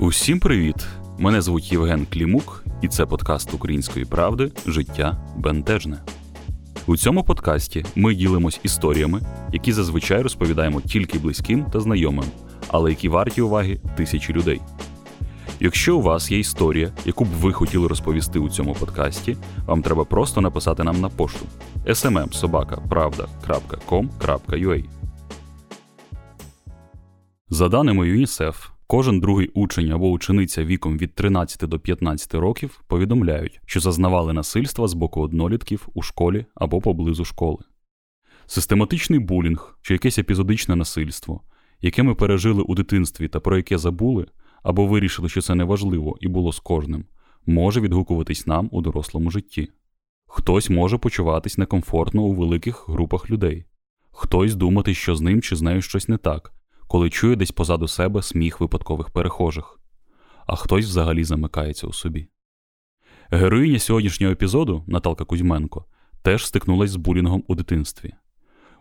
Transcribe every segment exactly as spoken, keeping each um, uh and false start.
Усім привіт! Мене звуть Євген Клімук, і це подкаст Української правди «Життя бентежне». У цьому подкасті ми ділимось історіями, які зазвичай розповідаємо тільки близьким та знайомим, але які варті уваги тисячі людей. Якщо у вас є історія, яку б ви хотіли розповісти у цьому подкасті, вам треба просто написати нам на пошту ес ем ем собака правда крапка ком крапка ю а. За даними ЮНІСЕФ, кожен другий учень або учениця віком від тринадцяти до п'ятнадцяти років повідомляють, що зазнавали насильства з боку однолітків у школі або поблизу школи. Систематичний булінг чи якесь епізодичне насильство, яке ми пережили у дитинстві та про яке забули, або вирішили, що це неважливо і було з кожним, може відгукуватись нам у дорослому житті. Хтось може почуватись некомфортно у великих групах людей. Хтось думати, що з ним чи з нею щось не так, коли чує десь позаду себе сміх випадкових перехожих. А хтось взагалі замикається у собі. Героїня сьогоднішнього епізоду, Наталка Кузьменко, теж стикнулась з булінгом у дитинстві.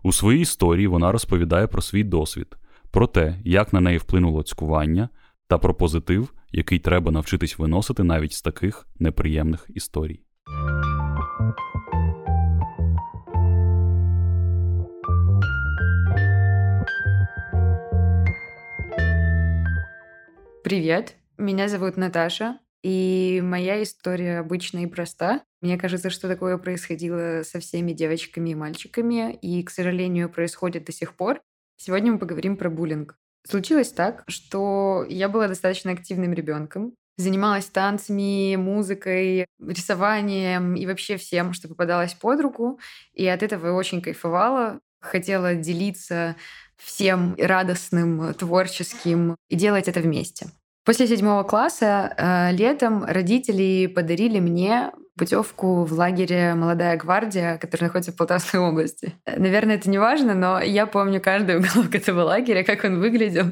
У своїй історії вона розповідає про свій досвід, про те, як на неї вплинуло цькування, та про позитив, який треба навчитись виносити навіть з таких неприємних історій. Привет, меня зовут Наташа, и моя история обычная и проста. Мне кажется, что такое происходило со всеми девочками и мальчиками, и, к сожалению, происходит до сих пор. Сегодня мы поговорим про буллинг. Случилось так, что я была достаточно активным ребенком, занималась танцами, музыкой, рисованием и вообще всем, что попадалось под руку, и от этого очень кайфовала, хотела делиться всем радостным, творческим и делать это вместе. После седьмого класса летом родители подарили мне путевку в лагере «Молодая гвардия», который находится в Полтавской области. Наверное, это не важно, но я помню каждый уголок этого лагеря, как он выглядел,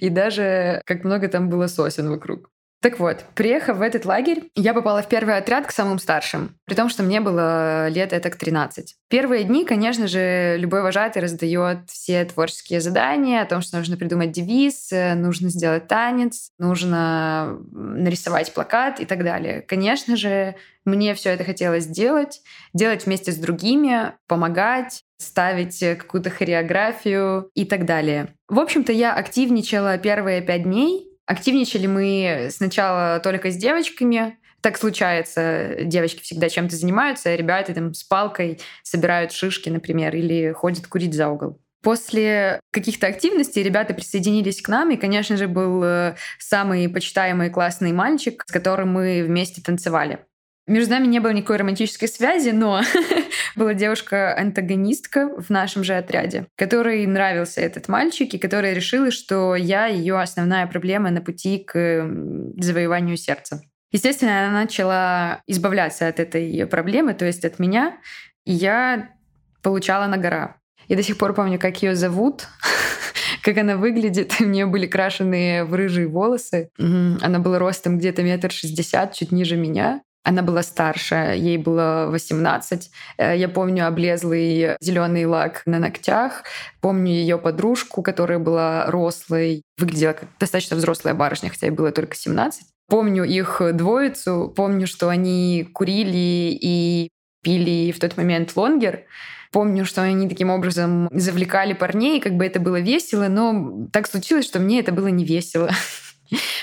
и даже как много там было сосен вокруг. Так вот, приехав в этот лагерь, я попала в первый отряд к самым старшим, при том, что мне было лет этак тринадцать. Первые дни, конечно же, любой вожатый раздает все творческие задания о том, что нужно придумать девиз, нужно сделать танец, нужно нарисовать плакат и так далее. Конечно же, мне все это хотелось делать, делать вместе с другими, помогать, ставить какую-то хореографию и так далее. В общем-то, я активничала первые пять дней. Активничали мы сначала только с девочками. Так случается, девочки всегда чем-то занимаются, а ребята там с палкой собирают шишки, например, или ходят курить за угол. После каких-то активностей ребята присоединились к нам, и, конечно же, был самый почитаемый классный мальчик, с которым мы вместе танцевали. Между нами не было никакой романтической связи, но была девушка-антагонистка в нашем же отряде, которой нравился этот мальчик и которая решила, что я ее основная проблема на пути к завоеванию сердца. Естественно, она начала избавляться от этой проблемы, то есть от меня, и я получала нагора. Я до сих пор помню, как ее зовут, как она выглядит. У нее были крашеные в рыжие волосы. Она была ростом где-то метр шестьдесят, чуть ниже меня. Она была старше, ей было восемнадцать. Я помню облезлый зеленый лак на ногтях. Помню ее подружку, которая была рослой, выглядела как достаточно взрослая барышня, хотя ей было только семнадцать. Помню их двоицу, помню, что они курили и пили в тот момент лонгер. Помню, что они таким образом завлекали парней, как бы это было весело, но так случилось, что мне это было не весело.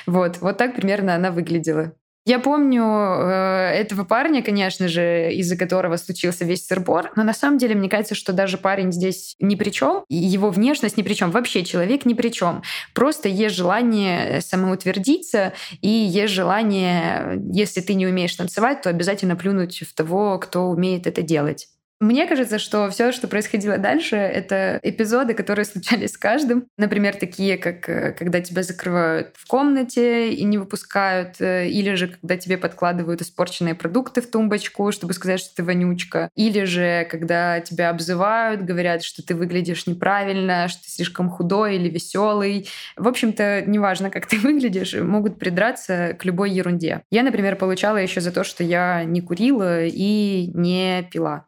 Вот, вот так примерно она выглядела. Я помню э, этого парня, конечно же, из-за которого случился весь сырбор, но на самом деле мне кажется, что даже парень здесь ни при чем, его внешность ни при чем, вообще человек ни при чем. Просто есть желание самоутвердиться и есть желание, если ты не умеешь танцевать, то обязательно плюнуть в того, кто умеет это делать. Мне кажется, что все, что происходило дальше, это эпизоды, которые случались с каждым. Например, такие, как когда тебя закрывают в комнате и не выпускают, или же когда тебе подкладывают испорченные продукты в тумбочку, чтобы сказать, что ты вонючка, или же когда тебя обзывают, говорят, что ты выглядишь неправильно, что ты слишком худой или веселый. В общем-то, неважно, как ты выглядишь, могут придраться к любой ерунде. Я, например, получала еще за то, что я не курила и не пила.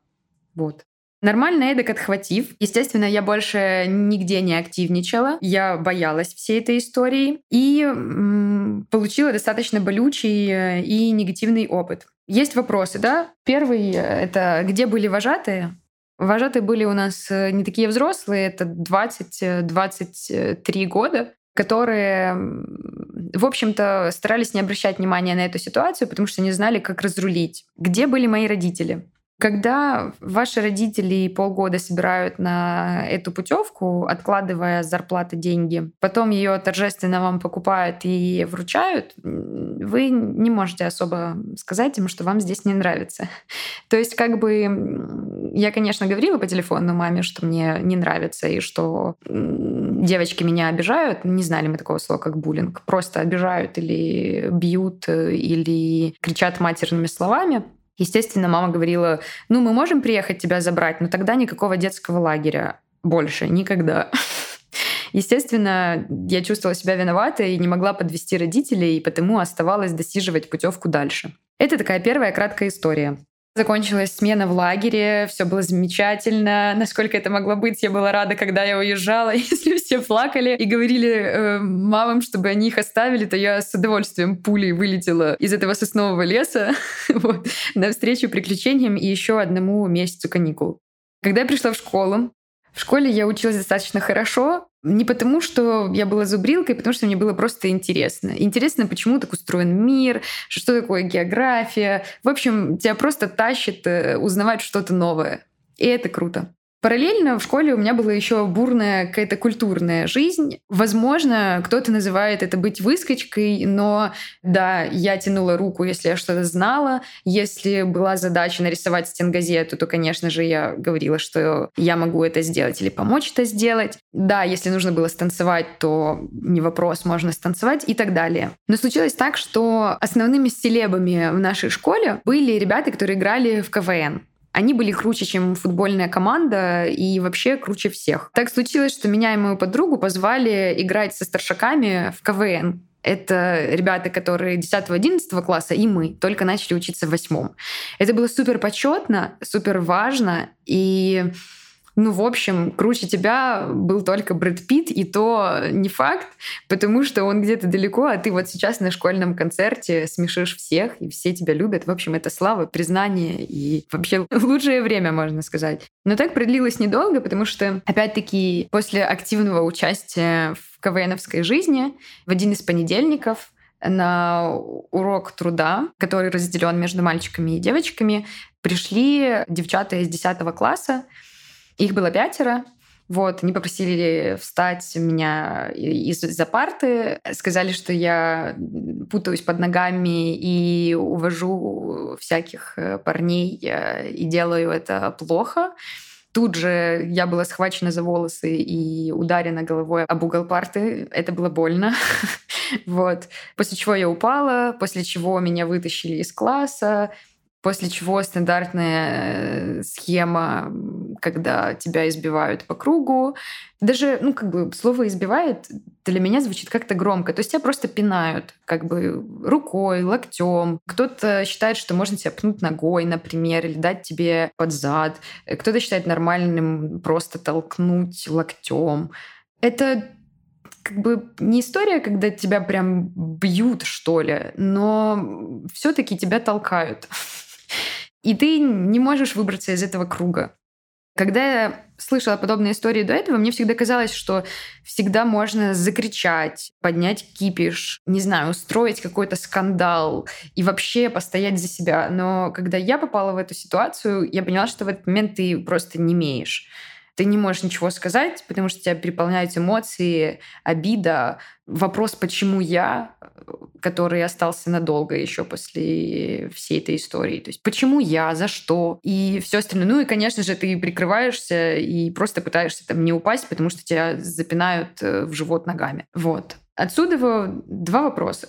Вот. Нормально эдак отхватив. Естественно, я больше нигде не активничала. Я боялась всей этой истории. И м- получила достаточно болючий и негативный опыт. Есть вопросы, да? Первый — это где были вожатые? Вожатые были у нас не такие взрослые, это двадцать-двадцать три года, которые, в общем-то, старались не обращать внимания на эту ситуацию, потому что не знали, как разрулить. Где были мои родители? Когда ваши родители полгода собирают на эту путевку, откладывая с зарплаты деньги, потом ее торжественно вам покупают и вручают, вы не можете особо сказать им, что вам здесь не нравится. То есть как бы я, конечно, говорила по телефону маме, что мне не нравится и что девочки меня обижают. Не знали мы такого слова, как буллинг. Просто обижают или бьют, или кричат матерными словами. Естественно, мама говорила, ну, мы можем приехать тебя забрать, но тогда никакого детского лагеря больше никогда. Естественно, я чувствовала себя виноватой и не могла подвести родителей, и потому оставалось досиживать путевку дальше. Это такая первая краткая история. Закончилась смена в лагере, все было замечательно. Насколько это могло быть, я была рада, когда я уезжала. Если все плакали и говорили э, мамам, чтобы они их оставили, то я с удовольствием пулей вылетела из этого соснового леса вот, навстречу приключениям и еще одному месяцу каникул. Когда я пришла в школу, в школе я училась достаточно хорошо. Не потому, что я была зубрилкой, а потому, что мне было просто интересно. Интересно, почему так устроен мир, что такое география. В общем, тебя просто тащит узнавать что-то новое. И это круто. Параллельно в школе у меня была еще бурная какая-то культурная жизнь. Возможно, кто-то называет это быть выскочкой, но да, я тянула руку, если я что-то знала. Если была задача нарисовать стенгазету, то, конечно же, я говорила, что я могу это сделать или помочь это сделать. Да, если нужно было станцевать, то не вопрос, можно станцевать и так далее. Но случилось так, что основными селебами в нашей школе были ребята, которые играли в ка вэ эн. Они были круче, чем футбольная команда, и вообще круче всех. Так случилось, что меня и мою подругу позвали играть со старшаками в ка вэ эн. Это ребята, которые десятого-одиннадцатого класса, и мы только начали учиться в восьмом. Это было супер почетно, супер важно, и... Ну, в общем, круче тебя был только Брэд Питт, и то не факт, потому что он где-то далеко, а ты вот сейчас на школьном концерте смешишь всех, и все тебя любят. В общем, это слава, признание и вообще лучшее время, можно сказать. Но так продлилось недолго, потому что, опять-таки, после активного участия в ка вэ эновской жизни в один из понедельников на урок труда, который разделен между мальчиками и девочками, пришли девчата из десятого класса. Их было пятеро. Вот, они попросили встать меня из-за парты, сказали, что я путаюсь под ногами и увожу всяких парней и делаю это плохо. Тут же я была схвачена за волосы и ударена головой об угол парты. Это было больно. Вот. После чего я упала, после чего меня вытащили из класса. После чего стандартная схема, когда тебя избивают по кругу. Даже, ну, как бы, слово «избивает» для меня звучит как-то громко. То есть тебя просто пинают, как бы, рукой, локтем. Кто-то считает, что можно тебя пнуть ногой, например, или дать тебе под зад. Кто-то считает нормальным просто толкнуть локтем. Это... Как бы не история, когда тебя прям бьют, что ли, но все-таки тебя толкают. И ты не можешь выбраться из этого круга. Когда я слышала подобные истории до этого, мне всегда казалось, что всегда можно закричать, поднять кипиш, не знаю, устроить какой-то скандал и вообще постоять за себя. Но когда я попала в эту ситуацию, я поняла, что в этот момент ты просто немеешь. Ты не можешь ничего сказать, потому что тебя переполняют эмоции, обида, вопрос, почему я, который остался надолго еще после всей этой истории. То есть почему я, за что и все остальное. Ну и, конечно же, ты прикрываешься и просто пытаешься там не упасть, потому что тебя запинают в живот ногами. Вот. Отсюда два вопроса.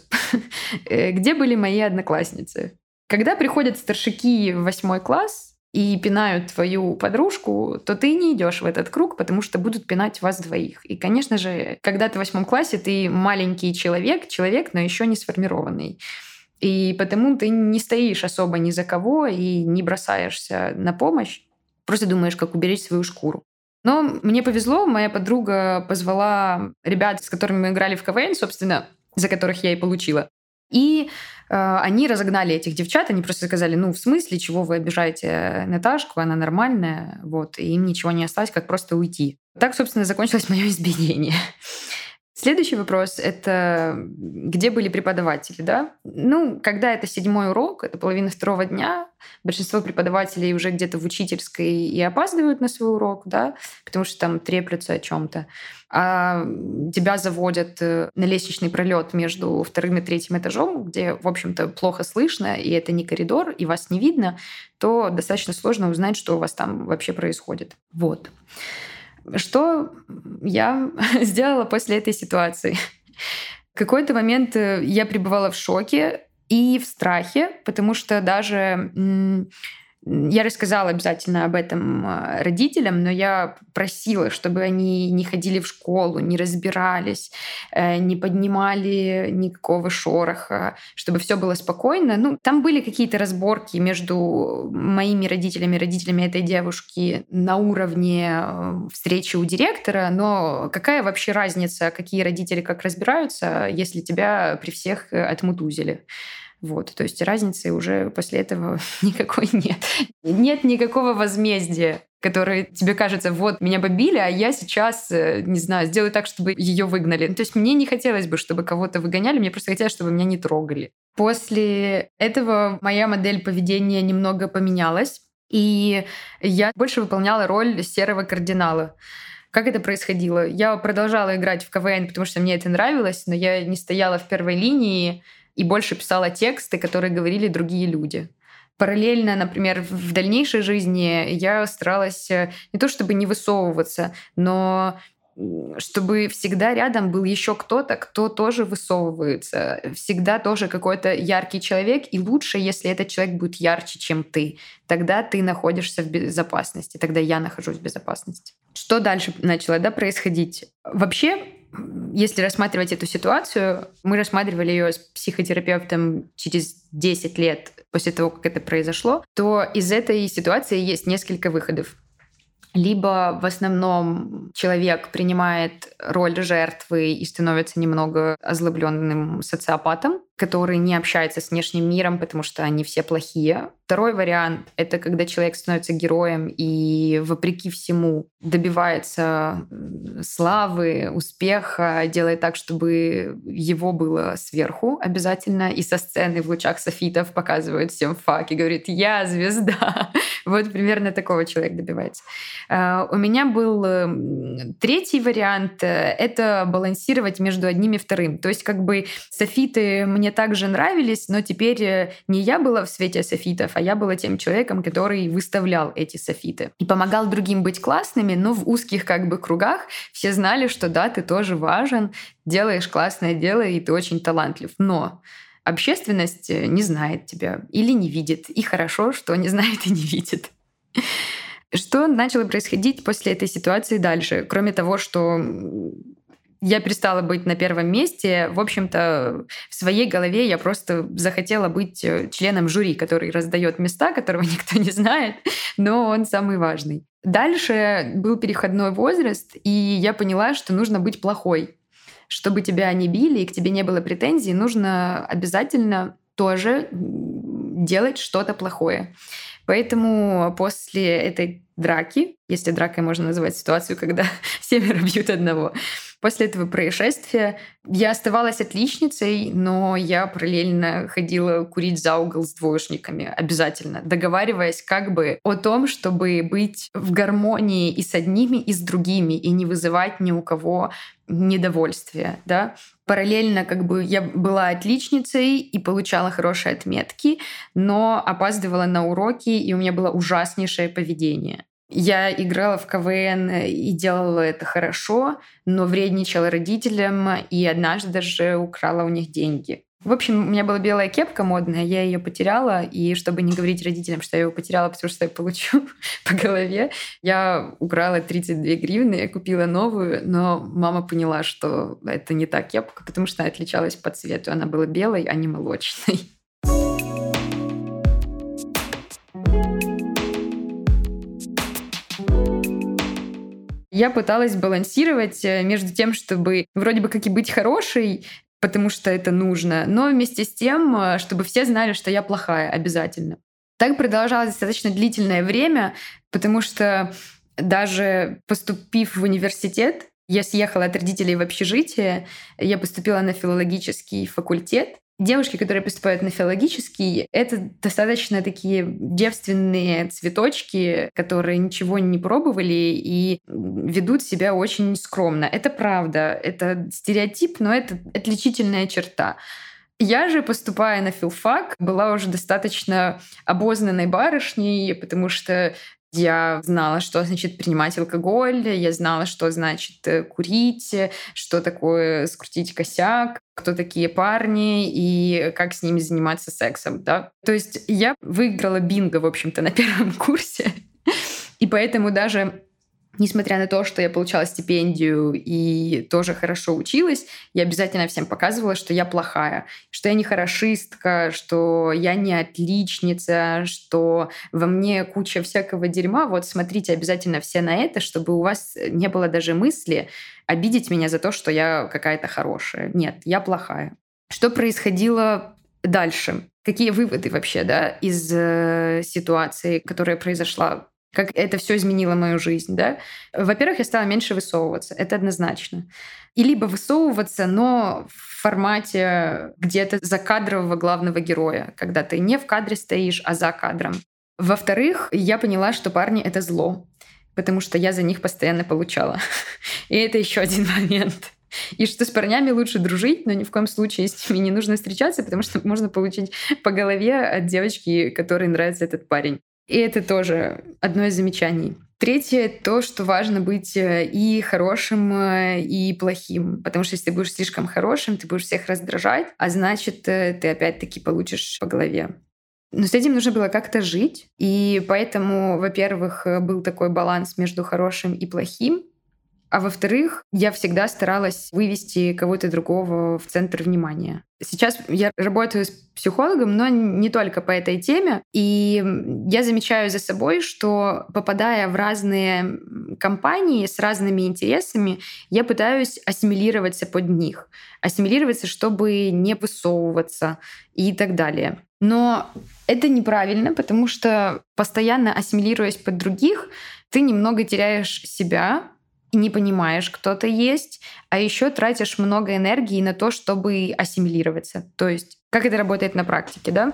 Где были мои одноклассницы? Когда приходят старшаки в восьмой класс и пинают твою подружку, то ты не идешь в этот круг, потому что будут пинать вас двоих. И, конечно же, когда ты в восьмом классе, ты маленький человек, человек, но еще не сформированный. И потому ты не стоишь особо ни за кого и не бросаешься на помощь. Просто думаешь, как уберечь свою шкуру. Но мне повезло, моя подруга позвала ребят, с которыми мы играли в КВН, собственно, за которых я и получила. И э, они разогнали этих девчат, они просто сказали, ну, в смысле, чего вы обижаете Наташку, она нормальная, вот, и им ничего не осталось, как просто уйти. Так, собственно, закончилось мое избиение. Следующий вопрос — это где были преподаватели, да? Ну, когда это седьмой урок, это половина второго дня, большинство преподавателей уже где-то в учительской и опаздывают на свой урок, да, потому что там треплются о чем-то. А тебя заводят на лестничный пролет между вторым и третьим этажом, где, в общем-то, плохо слышно, и это не коридор, и вас не видно, то достаточно сложно узнать, что у вас там вообще происходит. Вот. Что я сделала после этой ситуации? В какой-то момент я пребывала в шоке и в страхе, потому что даже я рассказала обязательно об этом родителям, но я просила, чтобы они не ходили в школу, не разбирались, не поднимали никакого шороха, чтобы все было спокойно. Ну, там были какие-то разборки между моими родителями, родителями этой девушки на уровне встречи у директора, но какая вообще разница, какие родители как разбираются, если тебя при всех отмутузили? Вот, то есть разницы уже после этого никакой нет. Нет никакого возмездия, которое тебе кажется, вот, меня побили, а я сейчас, не знаю, сделаю так, чтобы ее выгнали. Ну, то есть мне не хотелось бы, чтобы кого-то выгоняли, мне просто хотелось, чтобы меня не трогали. После этого моя модель поведения немного поменялась, и я больше выполняла роль серого кардинала. Как это происходило? Я продолжала играть в КВН, потому что мне это нравилось, но я не стояла в первой линии, и больше писала тексты, которые говорили другие люди. Параллельно, например, в дальнейшей жизни я старалась не то чтобы не высовываться, но чтобы всегда рядом был еще кто-то, кто тоже высовывается. Всегда тоже какой-то яркий человек, и лучше, если этот человек будет ярче, чем ты. Тогда ты находишься в безопасности, тогда я нахожусь в безопасности. Что дальше начало, да, происходить? Вообще, если рассматривать эту ситуацию, мы рассматривали ее с психотерапевтом через десять лет после того, как это произошло, то из этой ситуации есть несколько выходов. Либо в основном человек принимает роль жертвы и становится немного озлобленным социопатом, который не общается с внешним миром, потому что они все плохие. Второй вариант — это когда человек становится героем и, вопреки всему, добивается славы, успеха, делает так, чтобы его было сверху обязательно, и со сцены в лучах софитов показывает всем фак и говорит «Я звезда». Вот примерно такого человек добивается. У меня был третий вариант — это балансировать между одним и вторым. То есть как бы софиты мне также нравились, но теперь не я была в свете софитов, а я была тем человеком, который выставлял эти софиты. И помогал другим быть классными, но в узких как бы кругах все знали, что да, ты тоже важен, делаешь классное дело, и ты очень талантлив. Но общественность не знает тебя или не видит. И хорошо, что не знает и не видит. Что начало происходить после этой ситуации дальше? Кроме того, что я перестала быть на первом месте, в общем-то, в своей голове я просто захотела быть членом жюри, который раздает места, которого никто не знает, но он самый важный. Дальше был переходной возраст, и я поняла, что нужно быть плохой. Чтобы тебя не били и к тебе не было претензий, нужно обязательно тоже делать что-то плохое. Поэтому после этой драки, если дракой можно назвать ситуацию, когда семеро бьют одного, после этого происшествия я оставалась отличницей, но я параллельно ходила курить за угол с двоечниками, обязательно, договариваясь как бы о том, чтобы быть в гармонии и с одними, и с другими, и не вызывать ни у кого недовольствия, да. Параллельно как бы я была отличницей и получала хорошие отметки, но опаздывала на уроки, и у меня было ужаснейшее поведение. Я играла в КВН и делала это хорошо, но вредничала родителям и однажды даже украла у них деньги. В общем, у меня была белая кепка модная, я ее потеряла, и чтобы не говорить родителям, что я ее потеряла, потому что я получу по голове, я украла тридцать две гривны, я купила новую, но мама поняла, что это не та кепка, потому что она отличалась по цвету, она была белой, а не молочной. Я пыталась балансировать между тем, чтобы вроде бы как и быть хорошей, потому что это нужно, но вместе с тем, чтобы все знали, что я плохая обязательно. Так продолжалось достаточно длительное время, потому что даже поступив в университет, я съехала от родителей в общежитие, я поступила на филологический факультет. Девушки, которые поступают на филологический, это достаточно такие девственные цветочки, которые ничего не пробовали и ведут себя очень скромно. Это правда, это стереотип, но это отличительная черта. Я же, поступая на филфак, была уже достаточно обознанной барышней, потому что я знала, что значит принимать алкоголь, я знала, что значит курить, что такое скрутить косяк, кто такие парни и как с ними заниматься сексом, да. То есть я выиграла бинго, в общем-то, на первом курсе. И поэтому даже несмотря на то, что я получала стипендию и тоже хорошо училась, я обязательно всем показывала, что я плохая, что я не хорошистка, что я не отличница, что во мне куча всякого дерьма. Вот смотрите обязательно все на это, чтобы у вас не было даже мысли обидеть меня за то, что я какая-то хорошая. Нет, я плохая. Что происходило дальше? Какие выводы вообще, да, из э, ситуации, которая произошла? Как это все изменило мою жизнь, да? Во-первых, я стала меньше высовываться, это однозначно. И либо высовываться, но в формате где-то закадрового главного героя, когда ты не в кадре стоишь, а за кадром. Во-вторых, я поняла, что парни — это зло, потому что я за них постоянно получала. И это еще один момент. И что с парнями лучше дружить, но ни в коем случае с ними не нужно встречаться, потому что можно получить по голове от девочки, которой нравится этот парень. И это тоже одно из замечаний. Третье — то, что важно быть и хорошим, и плохим. Потому что если ты будешь слишком хорошим, ты будешь всех раздражать, а значит, ты опять-таки получишь по голове. Но с этим нужно было как-то жить. И поэтому, во-первых, был такой баланс между хорошим и плохим. А во-вторых, я всегда старалась вывести кого-то другого в центр внимания. Сейчас я работаю с психологом, но не только по этой теме. И я замечаю за собой, что, попадая в разные компании с разными интересами, я пытаюсь ассимилироваться под них. Ассимилироваться, чтобы не высовываться и так далее. Но это неправильно, потому что, постоянно ассимилируясь под других, ты немного теряешь себя, и не понимаешь, кто ты есть, а еще тратишь много энергии на то, чтобы ассимилироваться. То есть как это работает на практике, да?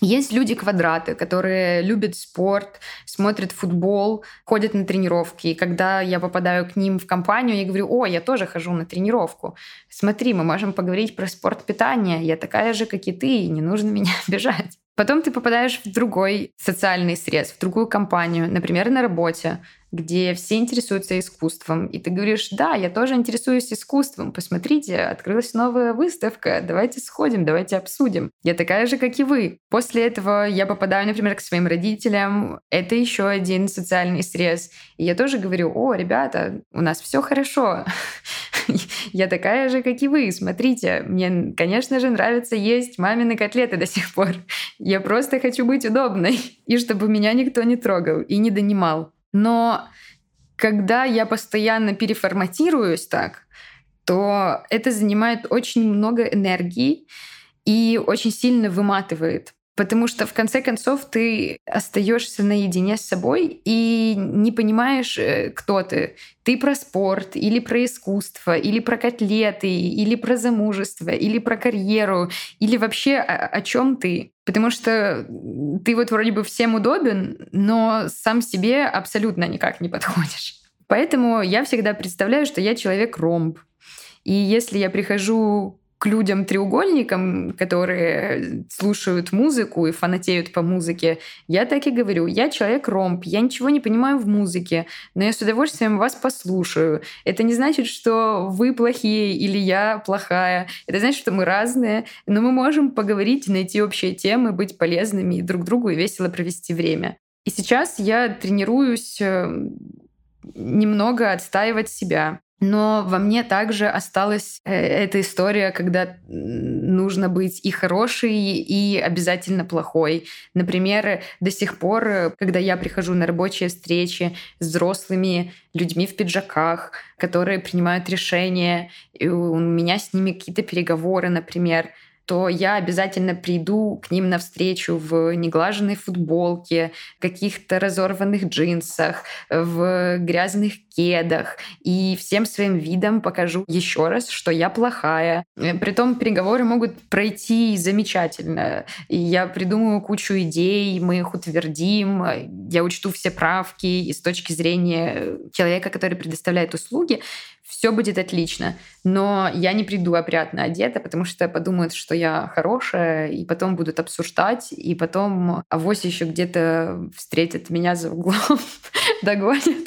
Есть люди-квадраты, которые любят спорт, смотрят футбол, ходят на тренировки. И когда я попадаю к ним в компанию, я говорю: о, я тоже хожу на тренировку. Смотри, мы можем поговорить про спорт питания. Я такая же, как и ты, и не нужно меня обижать. Потом ты попадаешь в другой социальный срез, в другую компанию, например, на работе, где все интересуются искусством. И ты говоришь: да, я тоже интересуюсь искусством. Посмотрите, открылась новая выставка. Давайте сходим, давайте обсудим. Я такая же, как и вы. После этого я попадаю, например, к своим родителям. Это еще один социальный срез. И я тоже говорю: о, ребята, у нас все хорошо. Я такая же, как и вы. Смотрите, мне, конечно же, нравится есть мамины котлеты до сих пор. Я просто хочу быть удобной. И чтобы меня никто не трогал и не донимал. Но когда я постоянно переформатируюсь так, то это занимает очень много энергии и очень сильно выматывает. Потому что, в конце концов, ты остаешься наедине с собой и не понимаешь, кто ты. Ты про спорт, или про искусство, или про котлеты, или про замужество, или про карьеру, или вообще о, о чем ты. Потому что ты вот вроде бы всем удобен, но сам себе абсолютно никак не подходишь. Поэтому я всегда представляю, что я человек-ромб. И если я прихожу к людям-треугольникам, которые слушают музыку и фанатеют по музыке, я так и говорю: я человек-ромб, я ничего не понимаю в музыке, но я с удовольствием вас послушаю. Это не значит, что вы плохие или я плохая. Это значит, что мы разные, но мы можем поговорить, найти общие темы, быть полезными друг другу и весело провести время. И сейчас я тренируюсь немного отстаивать себя. Но во мне также осталась эта история, когда нужно быть и хорошей, и обязательно плохой. Например, до сих пор, когда я прихожу на рабочие встречи с взрослыми людьми в пиджаках, которые принимают решения, и у меня с ними какие-то переговоры, например, то я обязательно приду к ним навстречу в неглаженной футболке, каких-то разорванных джинсах, в грязных кедах. И всем своим видом покажу еще раз, что я плохая. Притом переговоры могут пройти замечательно. Я придумаю кучу идей, мы их утвердим, я учту все правки. И с точки зрения человека, который предоставляет услуги, все будет отлично. Но я не приду опрятно одета, потому что подумают, что я хорошая, и потом будут обсуждать, и потом авось еще где-то встретят меня за углом, догонят,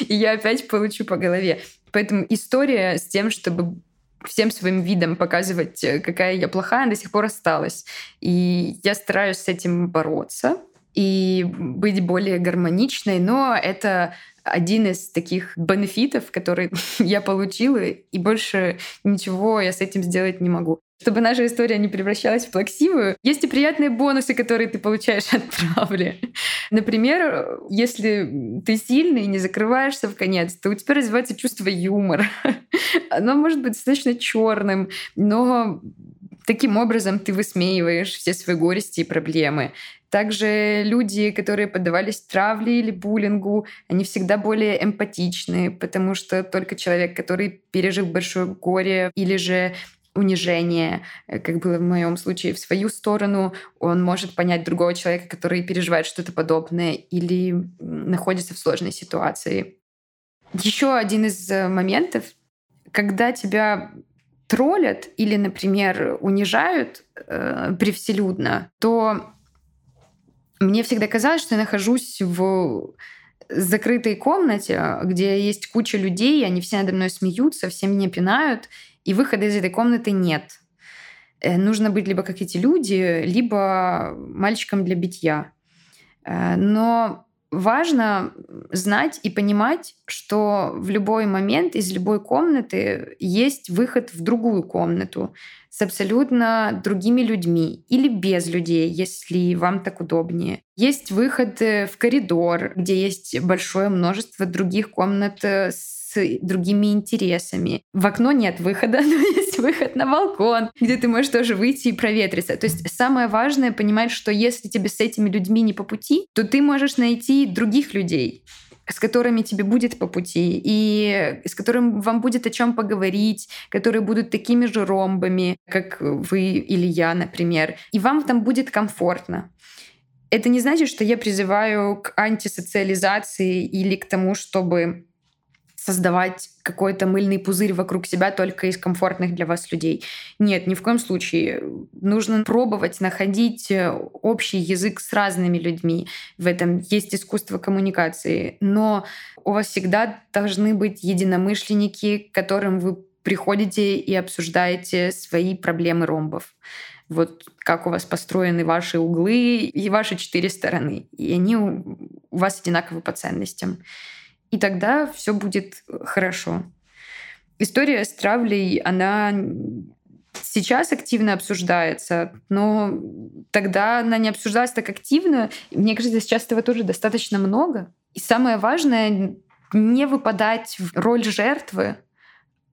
и я опять получу по голове. Поэтому история с тем, чтобы всем своим видом показывать, какая я плохая, до сих пор осталась. И я стараюсь с этим бороться и быть более гармоничной, но это один из таких бенефитов, которые я получила, и больше ничего я с этим сделать не могу. Чтобы наша история не превращалась в плаксивую, есть и приятные бонусы, которые ты получаешь от травли. Например, если ты сильный и не закрываешься в конец, то у тебя развивается чувство юмора. Оно может быть достаточно черным, но таким образом ты высмеиваешь все свои горести и проблемы. Также люди, которые поддавались травле или буллингу, они всегда более эмпатичны, потому что только человек, который пережил большое горе или же унижение, как было в моем случае, в свою сторону, он может понять другого человека, который переживает что-то подобное или находится в сложной ситуации. Еще один из моментов, когда тебя троллят или, например, унижают э, превселюдно, то мне всегда казалось, что я нахожусь в закрытой комнате, где есть куча людей, они все надо мной смеются, все меня пинают, и выхода из этой комнаты нет. Нужно быть либо как эти люди, либо мальчиком для битья. Но важно знать и понимать, что в любой момент из любой комнаты есть выход в другую комнату с абсолютно другими людьми или без людей, если вам так удобнее. Есть выход в коридор, где есть большое множество других комнат с другими интересами. В окно нет выхода, но есть выход на балкон, где ты можешь тоже выйти и проветриться. То есть самое важное — понимать, что если тебе с этими людьми не по пути, то ты можешь найти других людей, с которыми тебе будет по пути, и с которым вам будет о чем поговорить, которые будут такими же ромбами, как вы или я, например. И вам там будет комфортно. Это не значит, что я призываю к антисоциализации или к тому, чтобы создавать какой-то мыльный пузырь вокруг себя только из комфортных для вас людей. Нет, ни в коем случае. Нужно пробовать находить общий язык с разными людьми. В этом есть искусство коммуникации. Но у вас всегда должны быть единомышленники, к которым вы приходите и обсуждаете свои проблемы ромбов. Вот как у вас построены ваши углы и ваши четыре стороны. И они у вас одинаковы по ценностям. И тогда все будет хорошо. История с травлей, она сейчас активно обсуждается, но тогда она не обсуждалась так активно. Мне кажется, сейчас этого тоже достаточно много. И самое важное — не выпадать в роль жертвы,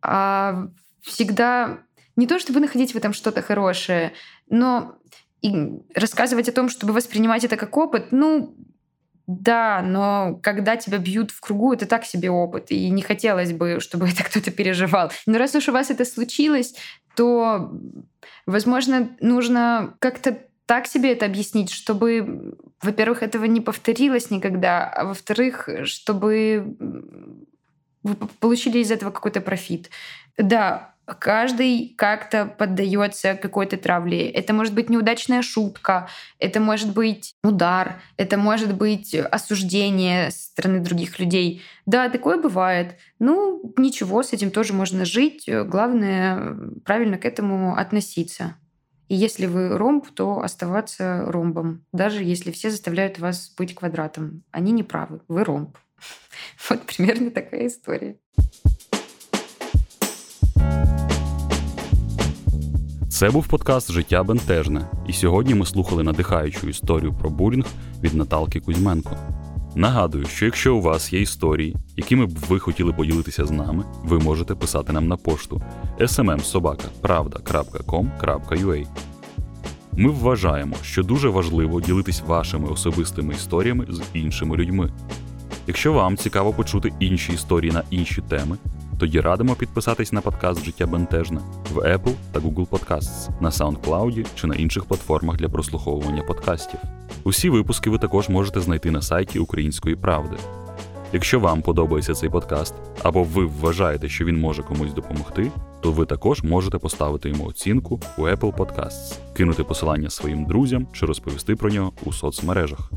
а всегда не то чтобы находить в этом что-то хорошее, но и рассказывать о том, чтобы воспринимать это как опыт, ну... Да, но когда тебя бьют в кругу, это так себе опыт, и не хотелось бы, чтобы это кто-то переживал. Но раз уж у вас это случилось, то, возможно, нужно как-то так себе это объяснить, чтобы, во-первых, этого не повторилось никогда, а во-вторых, чтобы вы получили из этого какой-то профит. Да, каждый как-то поддается какой-то травле. Это может быть неудачная шутка, это может быть удар, это может быть осуждение со стороны других людей. Да, такое бывает. Ну, ничего, с этим тоже можно жить. Главное, правильно к этому относиться. И если вы ромб, то оставаться ромбом. Даже если все заставляют вас быть квадратом. Они не правы, вы ромб. Вот примерно такая история. Це був подкаст «Життя бентежне», і сьогодні ми слухали надихаючу історію про булінг від Наталки Кузьменко. Нагадую, що якщо у вас є історії, якими б ви хотіли поділитися з нами, ви можете писати нам на пошту ес ем ем собака крапка правда крапка ком крапка ю а. Ми вважаємо, що дуже важливо ділитись вашими особистими історіями з іншими людьми. Якщо вам цікаво почути інші історії на інші теми, тоді радимо підписатись на подкаст «Життя бентежне» в Apple та Google Podcasts, на SoundCloud чи на інших платформах для прослуховування подкастів. Усі випуски ви також можете знайти на сайті «Української правди». Якщо вам подобається цей подкаст, або ви вважаєте, що він може комусь допомогти, то ви також можете поставити йому оцінку у Apple Podcasts, кинути посилання своїм друзям чи розповісти про нього у соцмережах.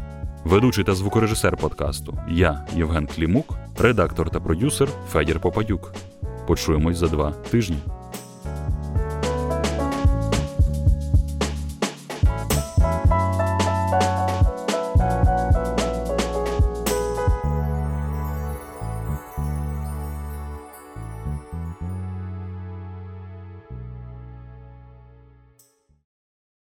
Ведучий та звукорежисер подкасту – я, Євген Клімук, редактор та продюсер Федір Попадюк. Почуємось за два тижні.